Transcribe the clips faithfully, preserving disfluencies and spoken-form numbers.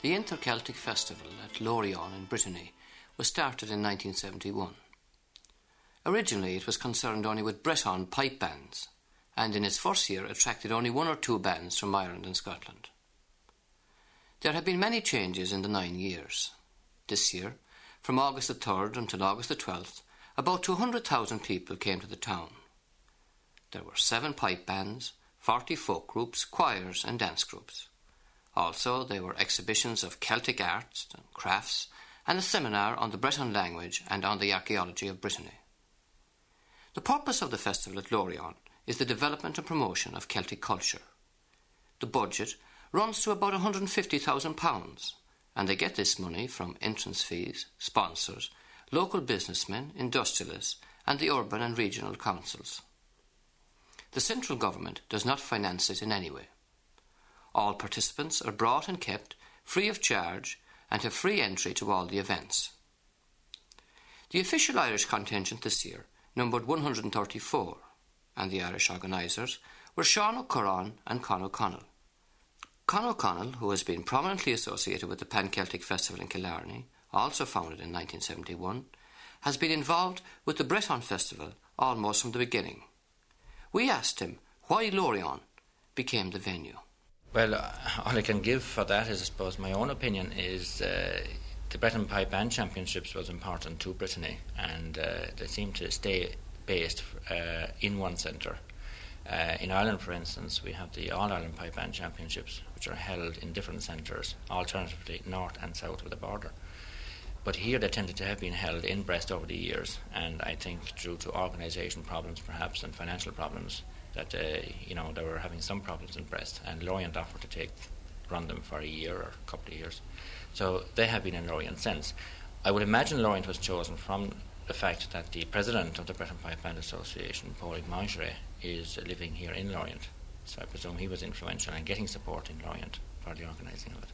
The Inter-Celtic Festival at Lorient in Brittany was started in nineteen seventy-one. Originally it was concerned only with Breton pipe bands, and in its first year attracted only one or two bands from Ireland and Scotland. There have been many changes in the nine years. This year, from August the third until August the twelfth, about two hundred thousand people came to the town. There were seven pipe bands, forty folk groups, choirs and dance groups. Also, there were exhibitions of Celtic arts and crafts and a seminar on the Breton language and on the archaeology of Brittany. The purpose of the festival at Lorient is the development and promotion of Celtic culture. The budget runs to about one hundred fifty thousand pounds, and they get this money from entrance fees, sponsors, local businessmen, industrialists and the urban and regional councils. The central government does not finance it in any way. All participants are brought and kept free of charge and have free entry to all the events. The official Irish contingent this year numbered one hundred thirty-four, and the Irish organisers were Sean O'Curran and Con O'Connell. Con O'Connell, who has been prominently associated with the Pan-Celtic Festival in Killarney, also founded in nineteen seventy-one, has been involved with the Breton Festival almost from the beginning. We asked him why Lorient became the venue. Well, all I can give for that is, I suppose, my own opinion is uh, the Breton Pipe Band Championships was important to Brittany, and uh, they seem to stay based uh, in one centre. Uh, in Ireland, for instance, we have the All-Ireland Pipe Band Championships, which are held in different centres, alternatively north and south of the border. But here they tended to have been held in Brest over the years, and I think due to organisation problems perhaps and financial problems, that uh, you know they were having some problems in Brest, and Lorient offered to take run them for a year or a couple of years. So they have been in Lorient since. I would imagine Lorient was chosen from the fact that the president of the Breton Pipe Band Association, Paulig Maigre, is living here in Lorient. So I presume he was influential in getting support in Lorient for the organising of it.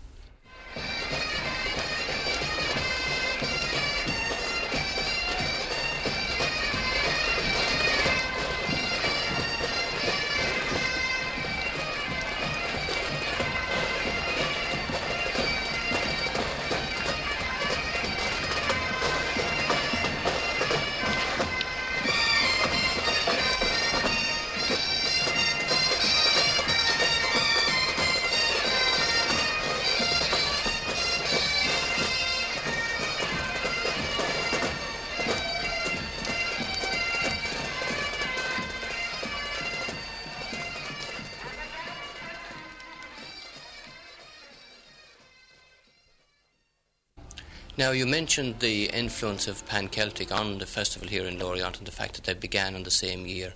Now, you mentioned the influence of Pan-Celtic on the festival here in Lorient and the fact that they began on the same year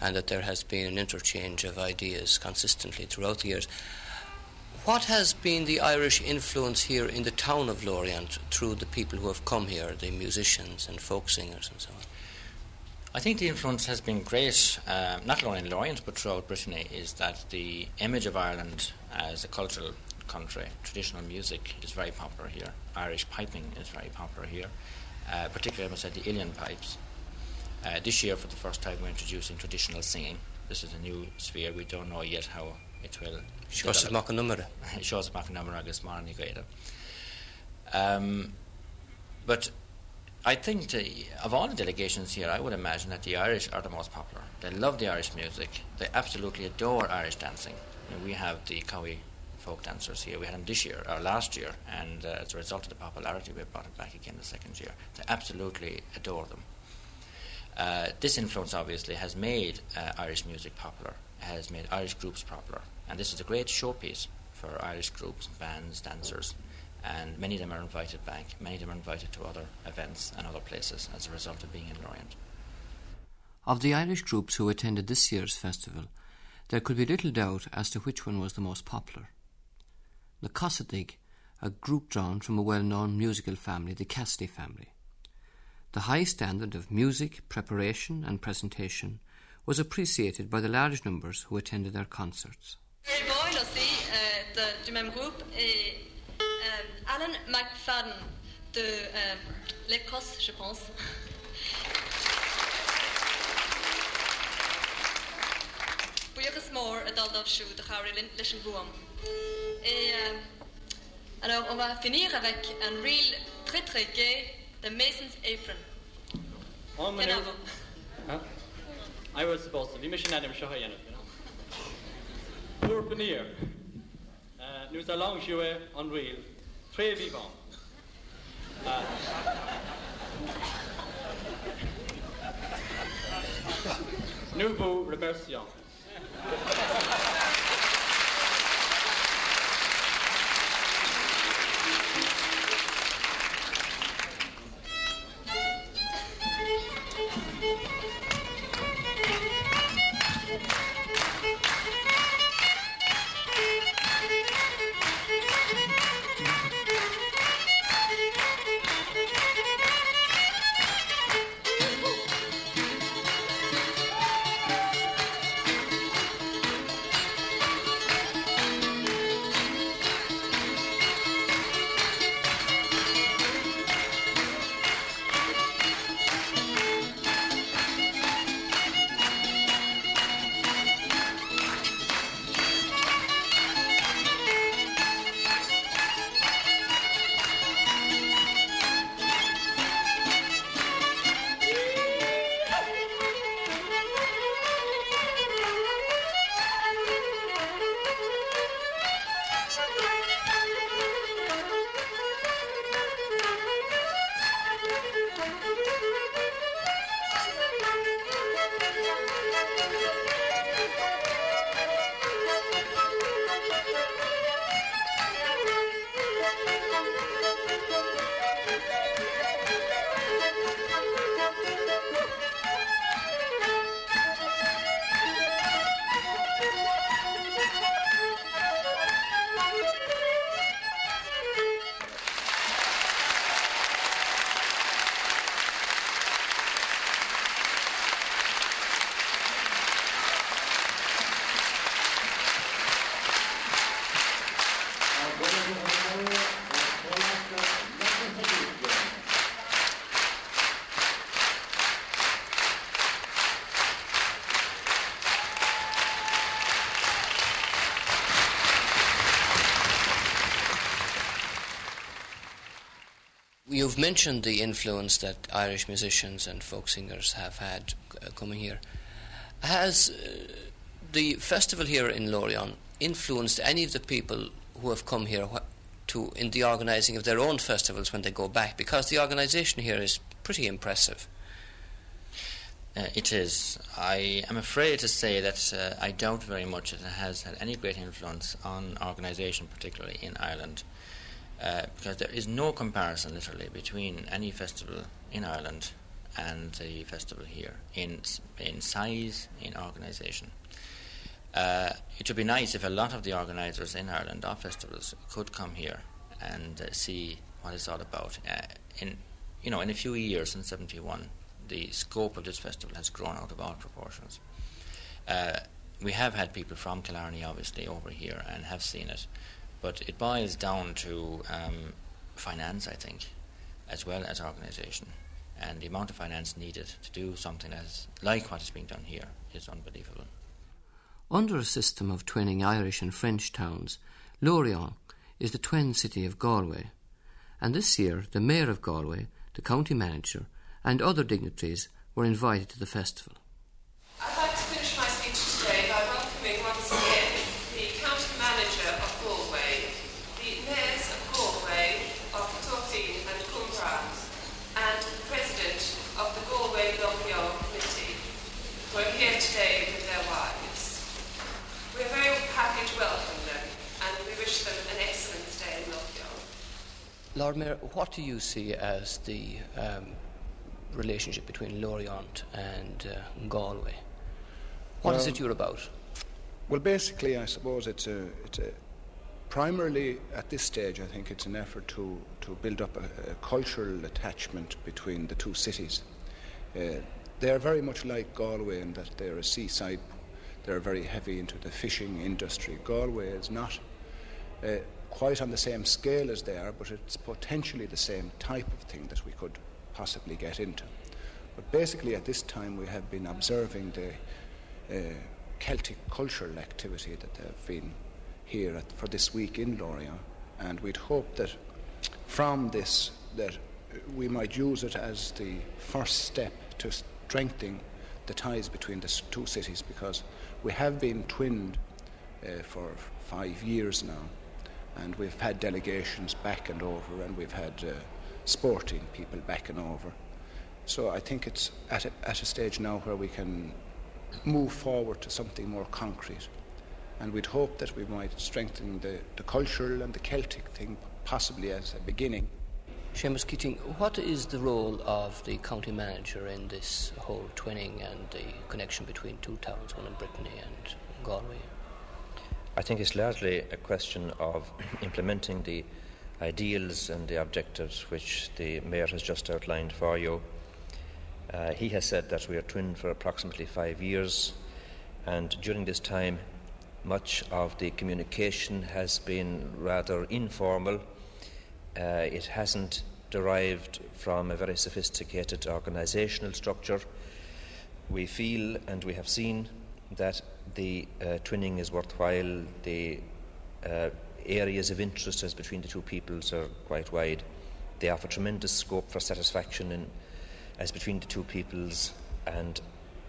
and that there has been an interchange of ideas consistently throughout the years. What has been the Irish influence here in the town of Lorient through the people who have come here, the musicians and folk singers and so on? I think the influence has been great, um, not only in Lorient but throughout Brittany, is that the image of Ireland as a cultural country. Traditional music is very popular here. Irish piping is very popular here, uh, particularly I must say the Illian pipes. Uh, this year for the first time we're introducing traditional singing. This is a new sphere, we don't know yet how it will develop. um, But I think the, of all the delegations here, I would imagine that the Irish are the most popular. They love the Irish music, they absolutely adore Irish dancing. I mean, we have the Cowie folk dancers here. We had them this year, or last year, and uh, as a result of the popularity, we brought it back again the second year. They absolutely adore them. Uh, this influence, obviously, has made uh, Irish music popular, has made Irish groups popular, and this is a great showpiece for Irish groups, bands, dancers, and many of them are invited back. Many of them are invited to other events and other places as a result of being in Lorient. Of the Irish groups who attended this year's festival, there could be little doubt as to which one was the most popular. The Cossedig are group drawn from a well-known musical family, the Cassidy family. The high standard of music, preparation and presentation was appreciated by the large numbers who attended their concerts. Very bold to see uh, the, du même groupe et um, Alan Macfadden de um, Lecoss, je pense. Bouillet more at all of shoe de Harry Lischenboom. Et alors on va finir avec un reel très très gay, The Mason's Apron. Oh, my God. I was supposed to be missionary show you know. Pour finir, nous allons jouer un reel très vivant. Nous vous remercions. You've mentioned the influence that Irish musicians and folk singers have had uh, coming here. Has uh, the festival here in Lorient influenced any of the people who have come here wh- to in the organising of their own festivals when they go back? Because the organisation here is pretty impressive. Uh, it is. I am afraid to say that uh, I doubt very much that it has had any great influence on organisation, particularly in Ireland. Uh, because there is no comparison, literally, between any festival in Ireland and the festival here in in size, in organisation. Uh, it would be nice if a lot of the organisers in Ireland of festivals could come here and uh, see what it's all about. Uh, in you know, in a few years, since seventy-one, the scope of this festival has grown out of all proportions. Uh, we have had people from Killarney, obviously, over here and have seen it. But it boils down to um, finance, I think, as well as organisation. And the amount of finance needed to do something as like what is being done here is unbelievable. Under a system of twinning Irish and French towns, Lorient is the twin city of Galway. And this year, the Mayor of Galway, the County Manager and other dignitaries were invited to the festival. I'd like to finish my speech today by welcoming once again the County Manager of Galway, the Mayors of Galway, of Tofin and Cumbra, and the President of the Galway Lorient Committee, who are here today with their wives. We are very happy to welcome them, and we wish them an excellent day in Lorient. Lord Mayor, what do you see as the um, relationship between Lorient and uh, Galway? What um, is it you're about? Well, basically, I suppose it's a, it's a primarily at this stage, I think it's an effort to, to build up a, a cultural attachment between the two cities. Uh, they are very much like Galway in that they're a seaside. They're very heavy into the fishing industry. Galway is not uh, quite on the same scale as they are, but it's potentially the same type of thing that we could possibly get into. But basically at this time we have been observing the uh, Celtic cultural activity that they've been here at, for this week in Lorient, and we'd hope that from this that we might use it as the first step to strengthening the ties between the two cities, because we have been twinned uh, for five years now, and we've had delegations back and over, and we've had uh, sporting people back and over. So I think it's at a, at a stage now where we can move forward to something more concrete, and we'd hope that we might strengthen the, the cultural and the Celtic thing possibly as a beginning. Seamus Keating, what is the role of the county manager in this whole twinning and the connection between two towns, one in Brittany and Galway? I think it's largely a question of implementing the ideals and the objectives which the Mayor has just outlined for you. Uh, he has said that we are twinned for approximately five years, and during this time much of the communication has been rather informal. Uh, it hasn't derived from a very sophisticated organisational structure. We feel and we have seen that the uh, twinning is worthwhile. The uh, areas of interest as between the two peoples are quite wide. They offer tremendous scope for satisfaction in, as between the two peoples, and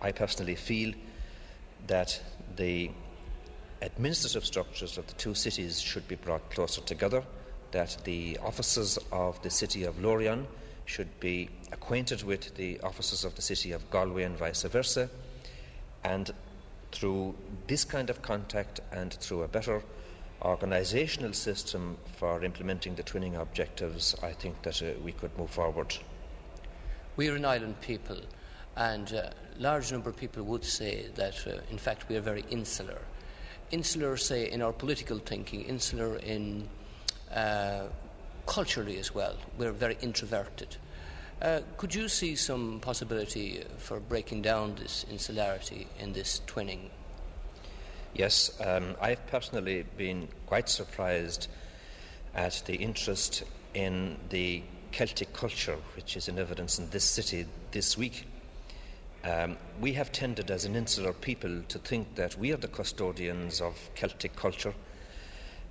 I personally feel that the administrative structures of the two cities should be brought closer together, that the officers of the city of Lorient should be acquainted with the officers of the city of Galway and vice versa. And through this kind of contact and through a better organisational system for implementing the twinning objectives, I think that uh, we could move forward. We're an island people, and a uh, large number of people would say that, uh, in fact, we are very insular. Insular, say, in our political thinking, insular in... Uh, culturally as well. We're very introverted. Uh, could you see some possibility for breaking down this insularity in this twinning? Yes, um, I've personally been quite surprised at the interest in the Celtic culture which is in evidence in this city this week. Um, we have tended as an insular people to think that we are the custodians of Celtic culture.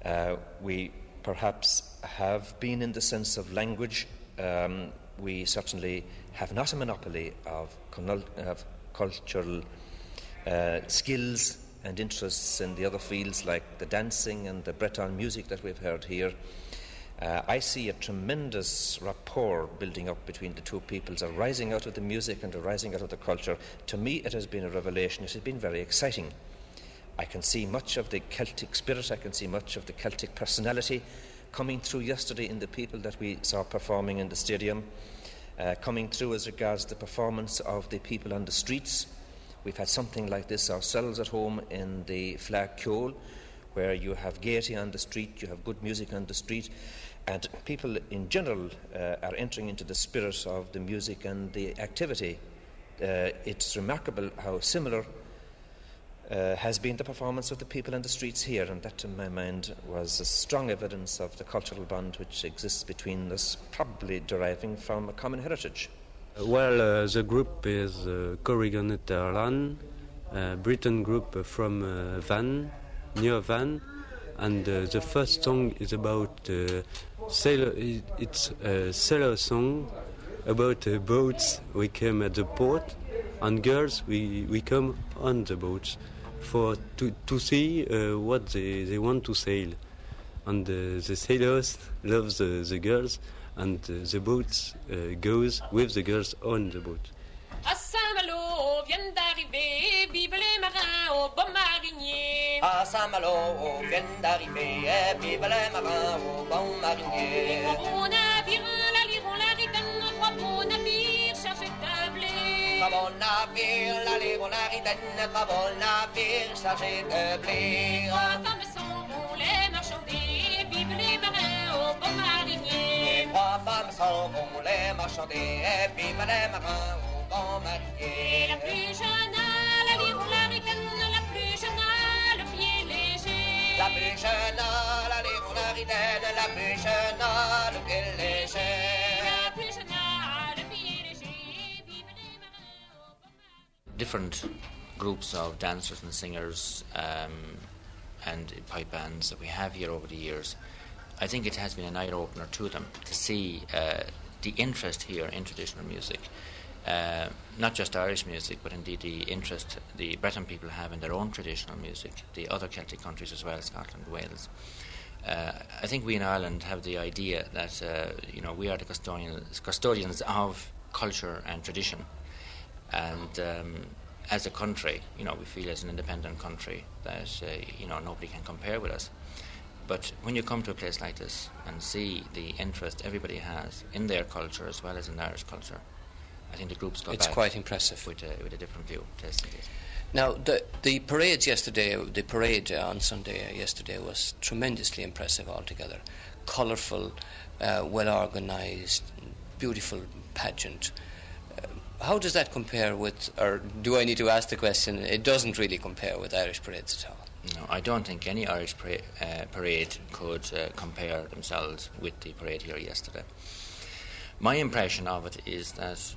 Uh, we perhaps have been in the sense of language. Um, we certainly have not a monopoly of, con- of cultural uh, skills and interests in the other fields like the dancing and the Breton music that we've heard here. Uh, I see a tremendous rapport building up between the two peoples, arising out of the music and arising out of the culture. To me, it has been a revelation. It has been very exciting. I can see much of the Celtic spirit, I can see much of the Celtic personality coming through yesterday in the people that we saw performing in the stadium, uh, coming through as regards the performance of the people on the streets. We've had something like this ourselves at home in the Flag Ceol, where you have gaiety on the street, you have good music on the street, and people in general uh, are entering into the spirit of the music and the activity. Uh, it's remarkable how similar Uh, has been the performance of the people in the streets here, and that, to my mind, was a strong evidence of the cultural bond which exists between us, probably deriving from a common heritage. Well, uh, the group is uh, Corrigan Terlan, uh, Britain group uh, from uh, Van, near Van, and uh, the first song is about uh, sailor. It's a sailor song about uh, boats. We came at the port, and girls we we come on the boats. For to to see uh, what they, they want to sail, and uh, the sailors love the, the girls, and uh, the boats uh, goes with the girls on the boat. À Saint-Malo vient d'arriver, vive les marins au bon marinier. À Saint-Malo vient d'arriver, vive les marins au bon marinier. Les trois beaux navires, la Liron, la Ritaine, trois beaux navires cherchent à blé. Trois bons navires, la Liron, la Ritaine, trois bons navires chargés de blé. Trois femmes sont pour les marchandises. chanter et puis madame Rhin au bon maquillé. Et la plus jeune a la lyre ou la ritaine, la plus jeune a le pied léger. La plus jeune a la lyre ou la ritaine, la plus jeune a le pied léger. La plus jeune a le pied léger, puis madame Rhin au bon maquillé. Different groups of dancers and singers um, and pipe bands that we have here over the years. I think it has been an eye-opener to them to see uh, the interest here in traditional music, uh, not just Irish music, but indeed the interest the Breton people have in their own traditional music, the other Celtic countries as well, Scotland, Wales. Uh, I think we in Ireland have the idea that uh, you know we are the custodians, custodians of culture and tradition, and um, as a country, you know, we feel as an independent country that uh, you know nobody can compare with us. But when you come to a place like this and see the interest everybody has in their culture as well as in Irish culture, I think the groups go it's back quite impressive with a, with a different view. Now, the the parades yesterday, the parade on Sunday yesterday was tremendously impressive altogether. Colourful, uh, well-organised, beautiful pageant. Uh, how does that compare with, or do I need to ask the question, it doesn't really compare with Irish parades at all? No, I don't think any Irish pra- uh, parade could uh, compare themselves with the parade here yesterday. My impression of it is that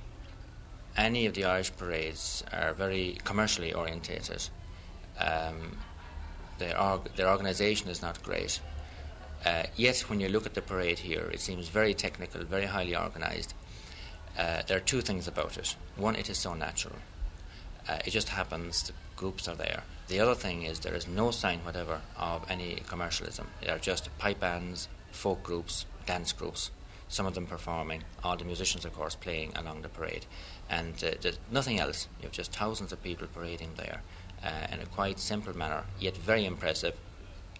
any of the Irish parades are very commercially orientated. Um, their org- their organisation is not great. Uh, yet, when you look at the parade here, it seems very technical, very highly organised. Uh, there are two things about it. One, it is so natural. Uh, it just happens that groups are there. The other thing is there is no sign whatever of any commercialism. They are just pipe bands, folk groups, dance groups, some of them performing, all the musicians, of course, playing along the parade. And uh, there's nothing else. You have just thousands of people parading there uh, in a quite simple manner, yet very impressive,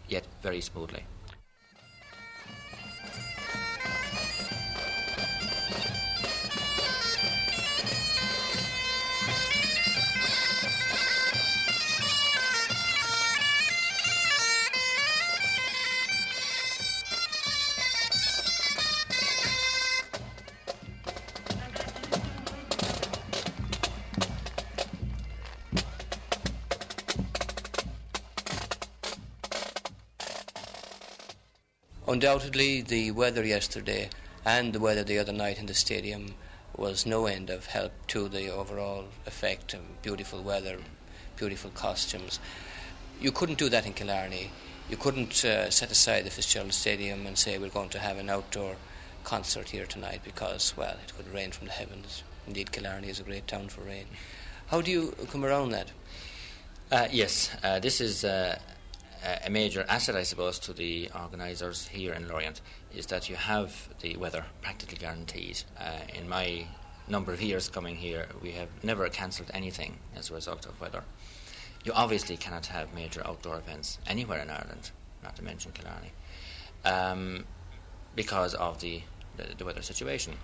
yet very smoothly. Undoubtedly, the weather yesterday and the weather the other night in the stadium was no end of help to the overall effect of beautiful weather, beautiful costumes. You couldn't do that in Killarney. You couldn't uh, set aside the Fitzgerald Stadium and say we're going to have an outdoor concert here tonight because, well, it could rain from the heavens. Indeed, Killarney is a great town for rain. How do you come around that? Uh, yes, uh, this is... Uh a major asset, I suppose, to the organisers here in Lorient is that you have the weather practically guaranteed. Uh, in my number of years coming here, we have never cancelled anything as a result of weather. You obviously cannot have major outdoor events anywhere in Ireland, not to mention Killarney, um, because of the, the, the weather situation.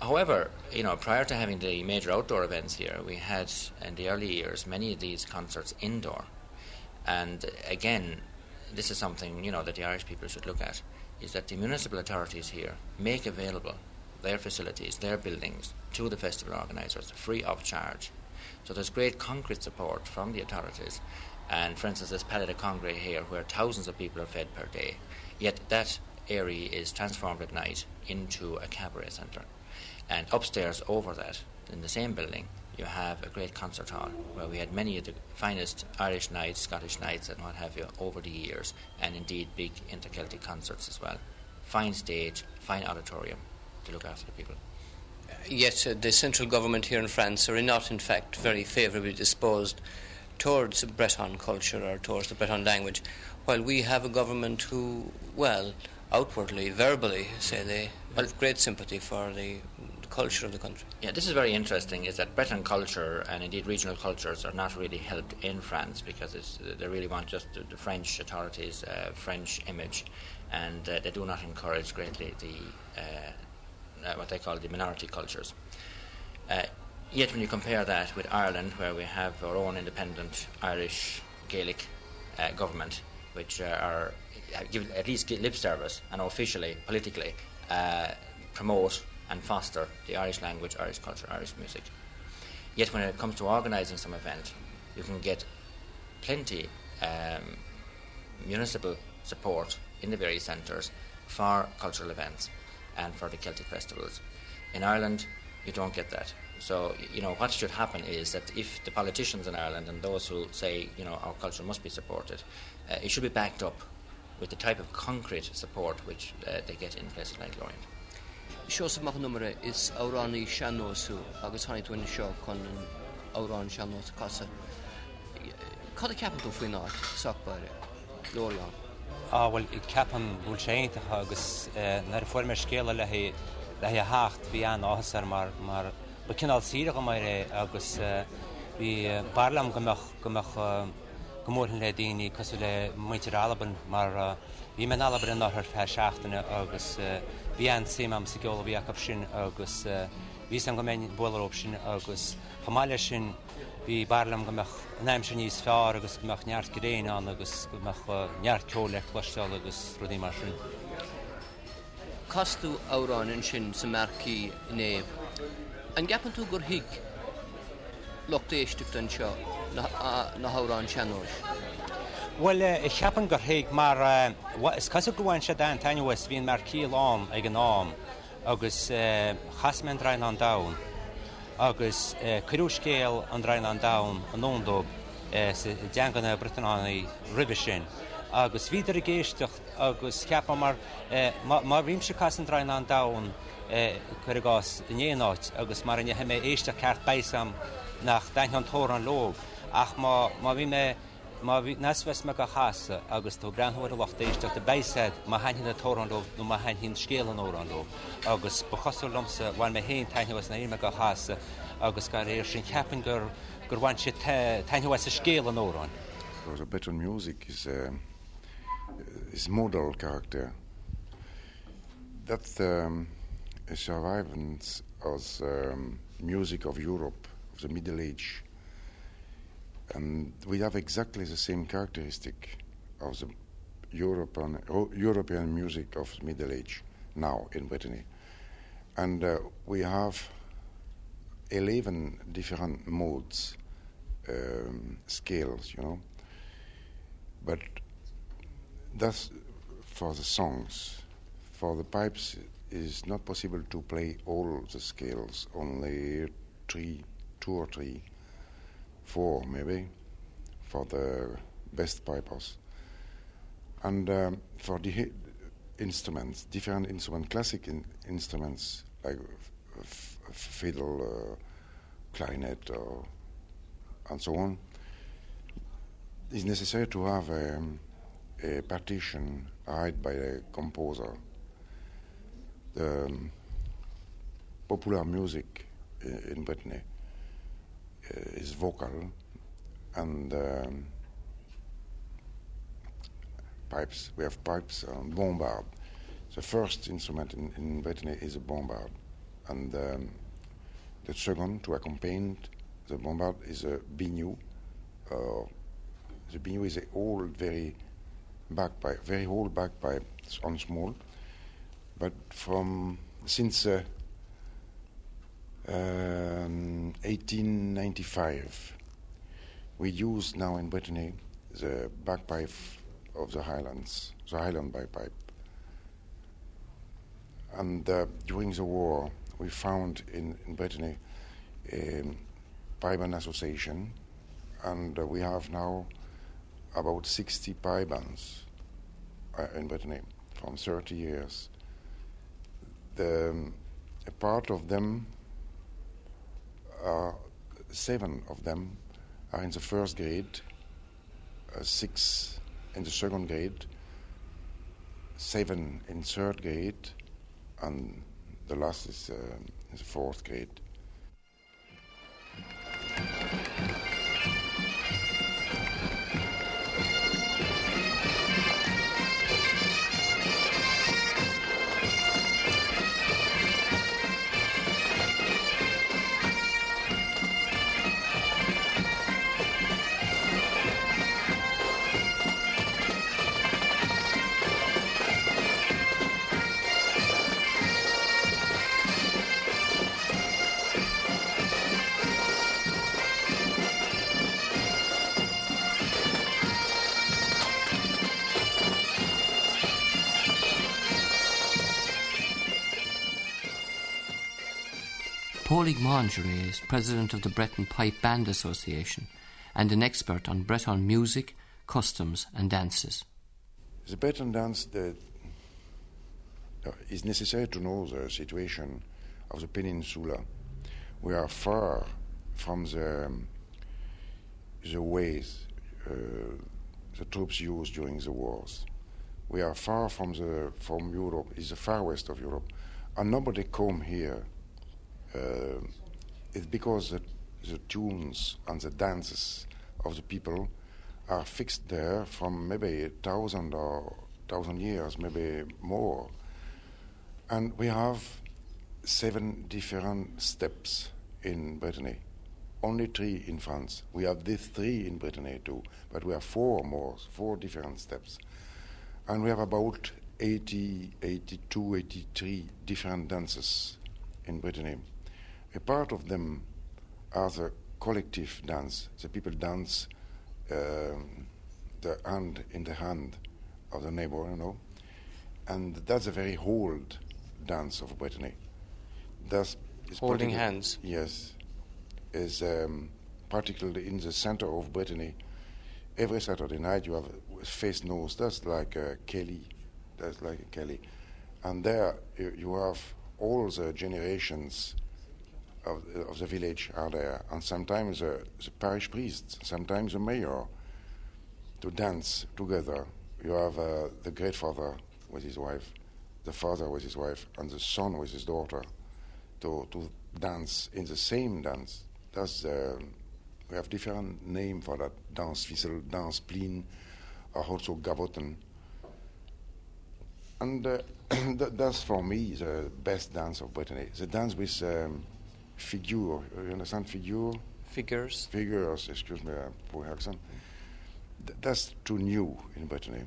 However, you know, prior to having the major outdoor events here, we had, in the early years, many of these concerts indoor. And again, this is something, you know, that the Irish people should look at, is that the municipal authorities here make available their facilities, their buildings, to the festival organisers, free of charge. So there's great concrete support from the authorities. And, for instance, there's Palais de Congrès here, where thousands of people are fed per day. Yet that area is transformed at night into a cabaret centre. And upstairs over that, in the same building, you have a great concert hall where we had many of the finest Irish nights, Scottish nights and what have you over the years, and indeed big inter-Celtic concerts as well. Fine stage, fine auditorium to look after the people. Yet uh, the central government here in France are not in fact very favourably disposed towards Breton culture or towards the Breton language, while we have a government who, well, outwardly, verbally, say they have great sympathy for the culture of the country. Yeah, this is very interesting, is that Breton culture and indeed regional cultures are not really helped in France because it's, they really want just the, the French authorities, uh, French image, and uh, they do not encourage greatly the uh, uh, what they call the minority cultures. Uh, yet when you compare that with Ireland, where we have our own independent Irish Gaelic uh, government, which uh, are give, at least give lip service and officially, politically, uh, promote and foster the Irish language, Irish culture, Irish music. Yet when it comes to organising some event, you can get plenty um, municipal support in the various centres for cultural events and for the Celtic festivals. In Ireland, you don't get that. So, you know, what should happen is that if the politicians in Ireland and those who say, you know, our culture must be supported, uh, it should be backed up with the type of concrete support which uh, they get in places like Lorient. Seosamh Mac Numara is Aurani Shannosu, agus Honey Twin Show Con Auran Shannos Casa. Cod a capital for not, Sockbar, Lorient. Ah, well, Capan Bulchain, Hagus, Narformer Scala Lehi, Lehi Hart, Vian Osar Mar Mar. We can all see the Gomare, Agus, we Barlam Gomach Gomach. Gomorren Ledini, Cossede, Mitralaban, Mara, Vimanalaban, her Fashachten, August, Vian Simam Sigol, Viacopshin, August, Visangomen, Bolopshin, August, Hamalashin, Vi Barlam Gamach, Namshinis, Fargus, Machnyart Grain, August, Mach Nyartolek, Bastalagus, Rudimashin. Costu Auron and Shin, Samarki, Nave, and Gapantu Gurhik, Loctish Tiptanshaw. Na hauran chanosh. Well, it happened garhig mar what is Kazakhstan shadan tanya was been markil on egenom August Hasmen Rhineland down August Kirushkel and Rhineland down anondo Jangana Brittany Rivishin August Wiedergeist August Kapamar mar wimsche Kassen Rhineland down Kirgos Nienot August Marine Heme Easter Kart Baisam nach Daniel Toran Lob Ach ma ma vi me ma vi nasves me kahas August Brand hore lochte ist der beiset ma han hin toron do ma han hin skelen oran do August bkhasolomse wan me hin tani was nei me kahas August kare shin kapen gur gur wan shit tani was skelen oran. The better music is uh, is modal character. That's um, a survivance of um, music of Europe of the Middle Age. And we have exactly the same characteristic of the European, European music of the Middle Age now in Brittany. And uh, we have eleven different modes, um, scales, you know. But that's for the songs. For the pipes, it is not possible to play all the scales, only three, two or three. Four maybe for the best pipers, and um, for the instruments, different instruments, classic in- instruments like f- f- fiddle, uh, clarinet, or, and so on. It's necessary to have um, a partition written by a composer. The um, popular music in, in Brittany is vocal and um, pipes. We have pipes and bombard. The first instrument in, in Brittany is a bombard, and um, the second to accompany the bombard is a biniou. Uh, the biniou is an old, very bagpipe, very old bagpipe on small, but from since. Uh, Um, eighteen ninety-five, we use now in Brittany the bagpipe of the Highlands, the Highland bagpipe. And uh, during the war, we found in, in Brittany a piband association, and uh, we have now about sixty pibands uh, in Brittany from thirty years. The, um, a part of them Uh, seven of them are in the first grade, uh, six in the second grade, seven in third grade, and the last is uh, in the fourth grade. Polig Monjarret is president of the Breton Pipe Band Association and an expert on Breton music, customs and dances. The Breton dance that is necessary to know the situation of the peninsula. We are far from the, the ways uh, the troops used during the wars. We are far from the from Europe. It's the far west of Europe, and nobody come here. Uh, it's because the, the tunes and the dances of the people are fixed there from maybe a thousand or thousand years, maybe more. And we have seven different steps in Brittany. Only three in France. We have these three in Brittany too, but we have four more, four different steps. And we have about eighty, eighty-two, eighty-three different dances in Brittany. A part of them are the collective dance. The people dance um, the hand in the hand of the neighbor, you know. And that's a very old dance of Brittany. That's holding hands. Yes, is um, particularly in the center of Brittany. Every Saturday night you have face nose, that's like a Kelly, that's like a Kelly. And there you, you have all the generations of, of the village are there, and sometimes the, the parish priests, sometimes the mayor, to dance together. You have uh, the great father with his wife, the father with his wife, and the son with his daughter to, to dance in the same dance. That's the... We have different names for that, dance whistle, dance plin, or also gavotten. And uh, that's for me the best dance of Brittany. The dance with um, figure, you understand figure? Figures. Figures, excuse me, uh, poor accent. Th- that's too new in Brittany.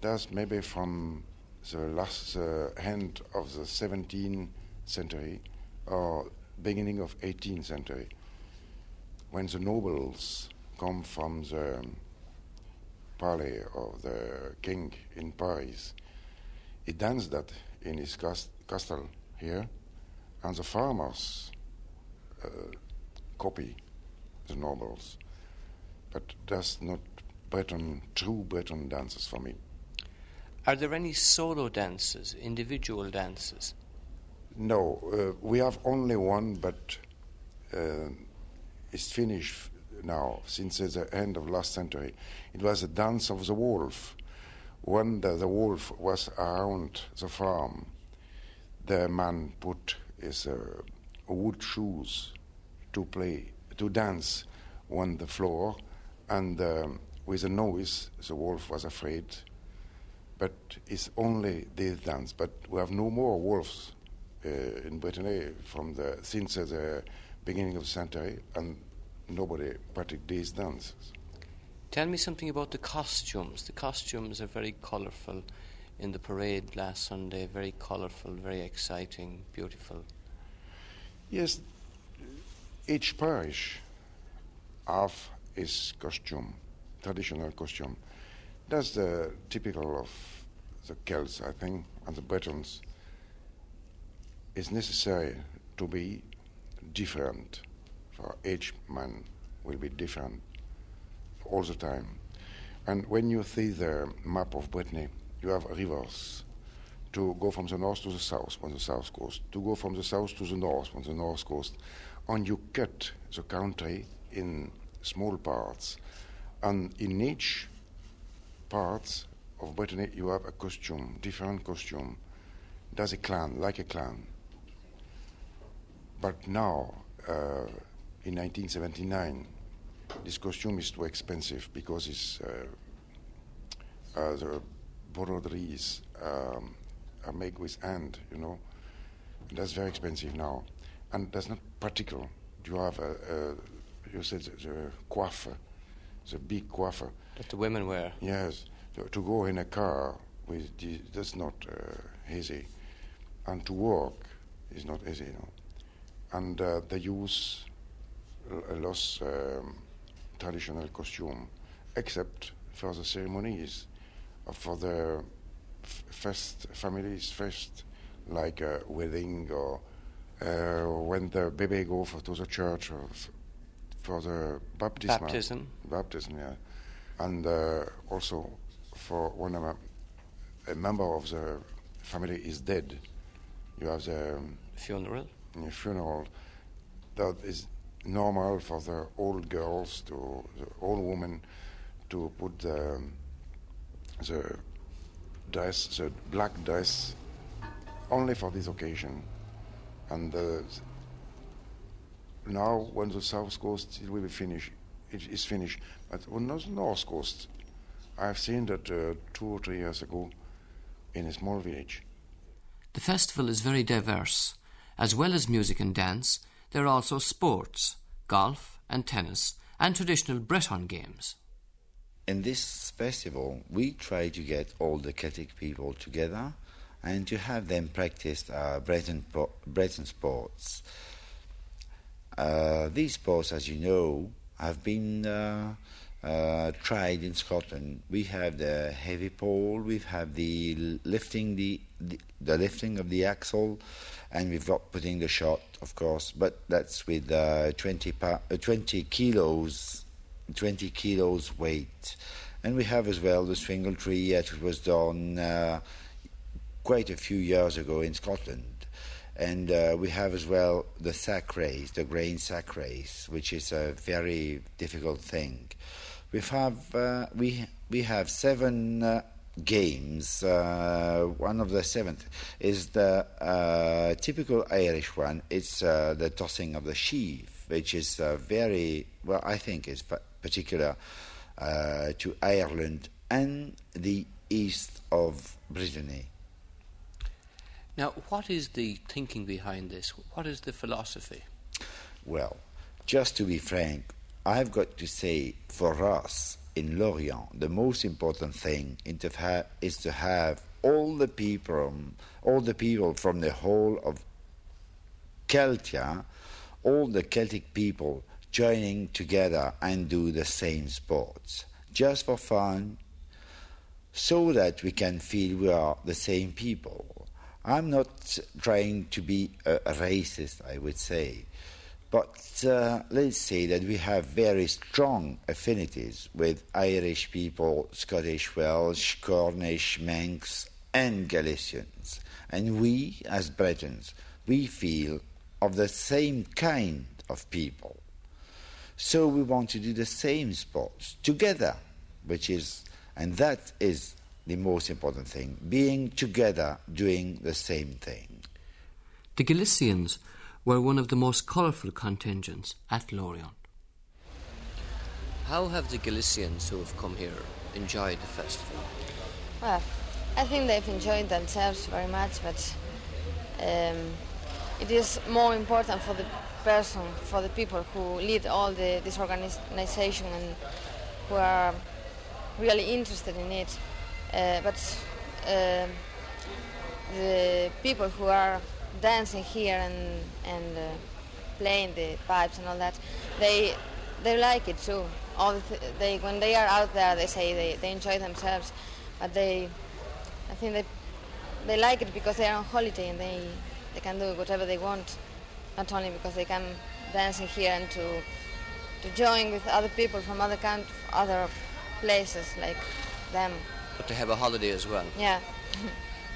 That's maybe from the last uh, end of the seventeenth century or beginning of eighteenth century. When the nobles come from the palais of the king in Paris, he danced that in his cast- castle here, and the farmers uh, copy the nobles. But that's not Breton, true Breton dances for me. Are there any solo dances, individual dances? No, uh, we have only one, but... Uh, It's finished now, since the end of last century. It was a dance of the wolf. When the, the wolf was around the farm, the man put his uh, wood shoes to play, to dance on the floor, and um, with a noise, the wolf was afraid. But it's only this dance. But we have no more wolves uh, in Brittany from the since uh, the beginning of the century, and nobody practiced these dances. Tell me something about the costumes. The costumes are very colourful in the parade last Sunday, very colourful, very exciting, beautiful. Yes, each parish have its costume, traditional costume. That's the typical of the Celts, I think, and the Bretons. It's necessary to be different, for each man will be different all the time. And when you see the map of Brittany, you have rivers to go from the north to the south on the south coast, to go from the south to the north on the north coast, and you cut the country in small parts. And in each part of Brittany, you have a costume, different costume. That's a clan, like a clan. But now, uh, in nineteen seventy-nine, this costume is too expensive because it's, uh, uh, the broderies um, are made with hand, you know. And that's very expensive now. And that's not practical. You have, a, a, you said, the, the coiffeur, the big coiffeur. That the women wear. Yes. To, to go in a car, with the, that's not uh, easy. And to walk is not easy, you know. And uh, they use a lost um, traditional costume, except for the ceremonies, uh, for the f- fest families' fest, like a wedding or uh, when the baby go for, to the church or f- for the baptism. Baptism. Baptism, yeah. And uh, also for when a, a member of the family is dead, you have the um, funeral. The funeral. That is normal for the old girls to the old women to put the the dress, the black dress, only for this occasion. And uh, now, when the south coast it will be finished, it is finished. But on the north coast, I've seen that uh, two or three years ago in a small village. The festival is very diverse, as well as music and dance. There are also sports, golf and tennis, and traditional Breton games. In this festival, we try to get all the Celtic people together and to have them practice uh, Breton, po- Breton sports. Uh, these sports, as you know, have been uh, uh, tried in Scotland. We have the heavy pole, we have the lifting, the, the, the lifting of the axle, and we've got putting the shot, of course, but that's with uh, twenty, pa- uh, twenty kilos, twenty kilos weight. And we have as well the swingle tree that was done uh, quite a few years ago in Scotland. And uh, we have as well the sack race, the grain sack race, which is a very difficult thing. We have uh, we we have seven. Uh, Games. Uh, one of the seventh is the uh, typical Irish one. It's uh, the tossing of the sheaf, which is uh, very well. I think is particular uh, to Ireland and the east of Brittany. Now, what is the thinking behind this? What is the philosophy? Well, just to be frank, I've got to say, for us in Lorient, the most important thing is to have all the people, all the people from the whole of Celtia, all the Celtic people joining together and do the same sports, just for fun, so that we can feel we are the same people. I'm not trying to be a racist, I would say. But uh, let's say that we have very strong affinities with Irish people, Scottish, Welsh, Cornish, Manx and Galicians. And we, as Bretons, we feel of the same kind of people. So we want to do the same sports together, which is, and that is the most important thing, being together, doing the same thing. The Galicians were one of the most colourful contingents at Lorient. How have the Galicians who have come here enjoyed the festival? Well, I think they've enjoyed themselves very much, but um, it is more important for the person, for the people who lead all the, this organisation and who are really interested in it. Uh, but uh, the people who are dancing here and and uh, playing the pipes and all that, they they like it too. All the th- they when they are out there, they say they, they enjoy themselves, but they I think they they like it because they are on holiday and they they can do whatever they want, not only because they come dancing here and to to join with other people from other countries, other places like them. But they have a holiday as well. Yeah.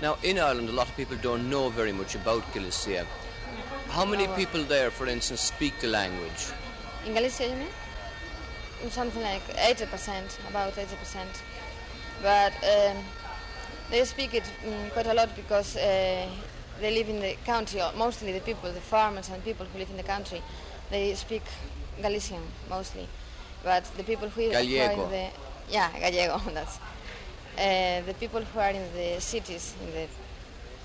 Now, in Ireland, a lot of people don't know very much about Galicia. How many people there, for instance, speak the language? In Galicia, you mean? Something like eighty percent, about eighty percent. But um, they speak it um, quite a lot because uh, they live in the country, mostly the people, the farmers and people who live in the country, they speak Galician, mostly. But the people who... Gallego. The, yeah, Gallego, that's... Uh, the people who are in the cities, in the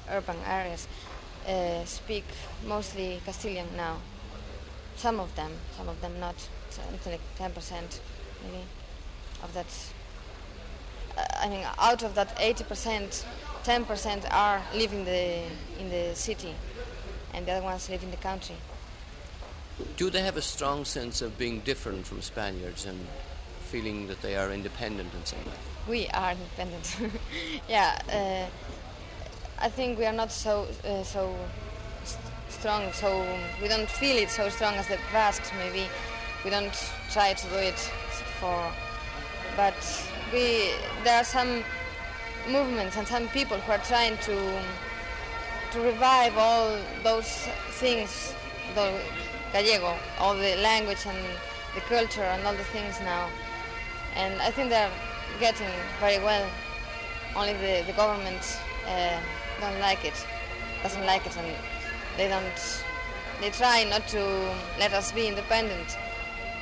urban areas, uh, speak mostly Castilian now. Some of them, some of them not. Something like ten percent, maybe, of that. Uh, I mean, out of that eighty percent, ten percent are living the in the city, and the other ones live in the country. Do they have a strong sense of being different from Spaniards and feeling that they are independent in some way? We are independent. yeah, uh, I think we are not so uh, so st- strong, so we don't feel it so strong as the Basques, maybe. We don't try to do it for... But we, there are some movements and some people who are trying to to revive all those things, the Gallego, all the language and the culture and all the things now. And I think they're getting very well. Only the, the government uh, don't like it, doesn't like it, and they don't. They try not to let us be independent,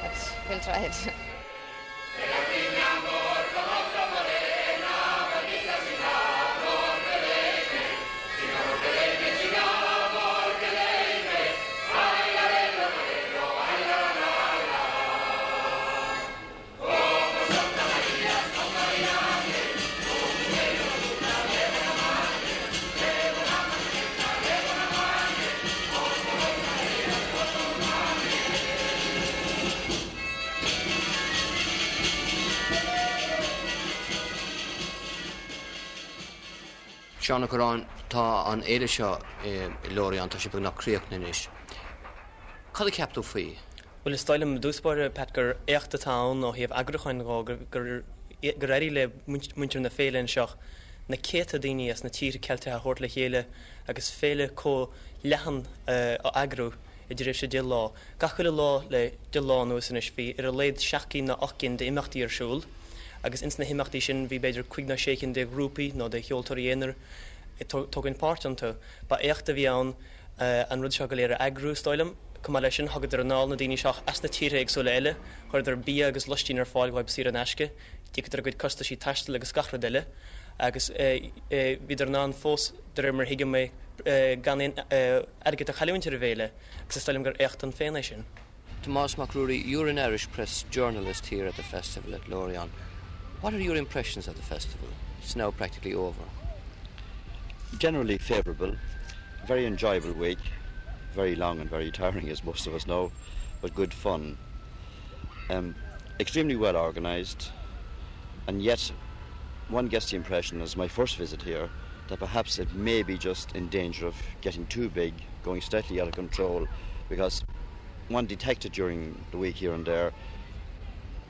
but we'll try it. Sean O'Curran tá an éiriseo Lorient tá sé bhna críoch na níos. Cad a ceaptú faoi? Well, is táilm dúspóir pat gur éacht a táin ó híomh agracháin gur gur éirí le muintir na féile an seach na céad a daoine as na tír ceiltithe a thabhairt le chéile agus féile có lehan ó agrú I d'idir sé dil lá. Gachfuil lá le dil lá nuas inis faoi ar a léad seachcín na ochcín de imachtaí ar siúil. Agus insna himachtaí sin bhí beidir cuigna sécinn de grúpi nó de cheoltóirí éanaar tógann páirt antú, ba éachta bhí ann an rud seo go léire agrú stáilm, cuma leis sin thugad ar an náil na daoine seach as na tíre agsúil eile, chuir ar bí agus lustín ar fáil bhaib sir an eisce, díochad ar go costa sí taistil agus gachra deile, agus bhí ar ná an fós d'ir mar hiige mé ganin airgid a chalaimhaintir a bhéile, agus stáilm gur éacht an féin é sin. Thomas McRory, you're an Irish press journalist here at the festival at Lorient. What are your impressions of the festival? It's now practically over. Generally favourable, very enjoyable week, very long and very tiring as most of us know, but good fun. Um, extremely well organised, and yet one gets the impression, as my first visit here, that perhaps it may be just in danger of getting too big, going slightly out of control, because one detected during the week here and there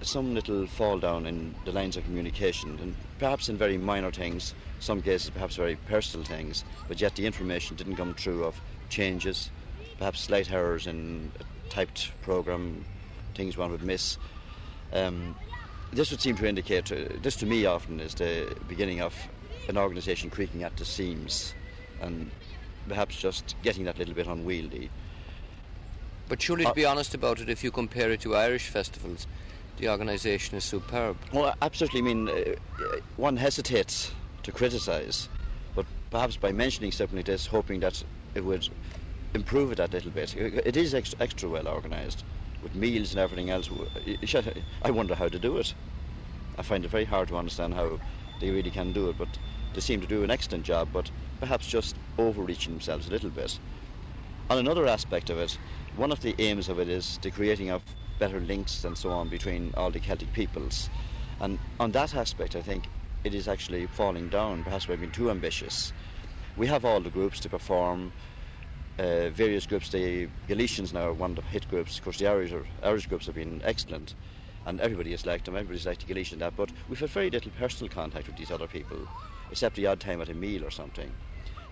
some little fall down in the lines of communication, and perhaps in very minor things, some cases perhaps very personal things, but yet the information didn't come through of changes, perhaps slight errors in a typed programme, things one would miss. Um, this would seem to indicate, uh, this to me often is the beginning of an organisation creaking at the seams and perhaps just getting that little bit unwieldy. But surely, to be honest about it, if you compare it to Irish festivals, the organisation is superb. Well, I absolutely mean, uh, one hesitates to criticise, but perhaps by mentioning something like this, hoping that it would improve it a little bit. It is ex- extra well organised, with meals and everything else. I wonder how to do it. I find it very hard to understand how they really can do it, but they seem to do an excellent job, but perhaps just overreaching themselves a little bit. On another aspect of it, one of the aims of it is the creating of better links and so on between all the Celtic peoples, and on that aspect I think it is actually falling down. Perhaps we've been too ambitious. We have all the groups to perform, uh, various groups. The Galicians now are one of the hit groups. Of course the Irish, are, Irish groups have been excellent, and everybody has liked them, everybody's liked the Galicians and that, but we've had very little personal contact with these other people, except the odd time at a meal or something.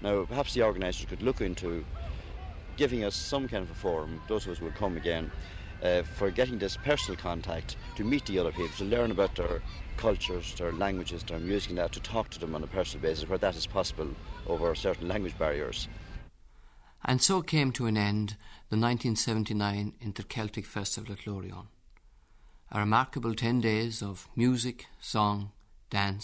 Now perhaps the organisers could look into giving us some kind of a forum, those of us who will come again, Uh, for getting this personal contact, to meet the other people, to learn about their cultures, their languages, their music and that, to talk to them on a personal basis where that is possible over certain language barriers. And so came to an end the nineteen seventy-nine Inter-Celtic Festival at Lorient. A remarkable ten days of music, song, dance,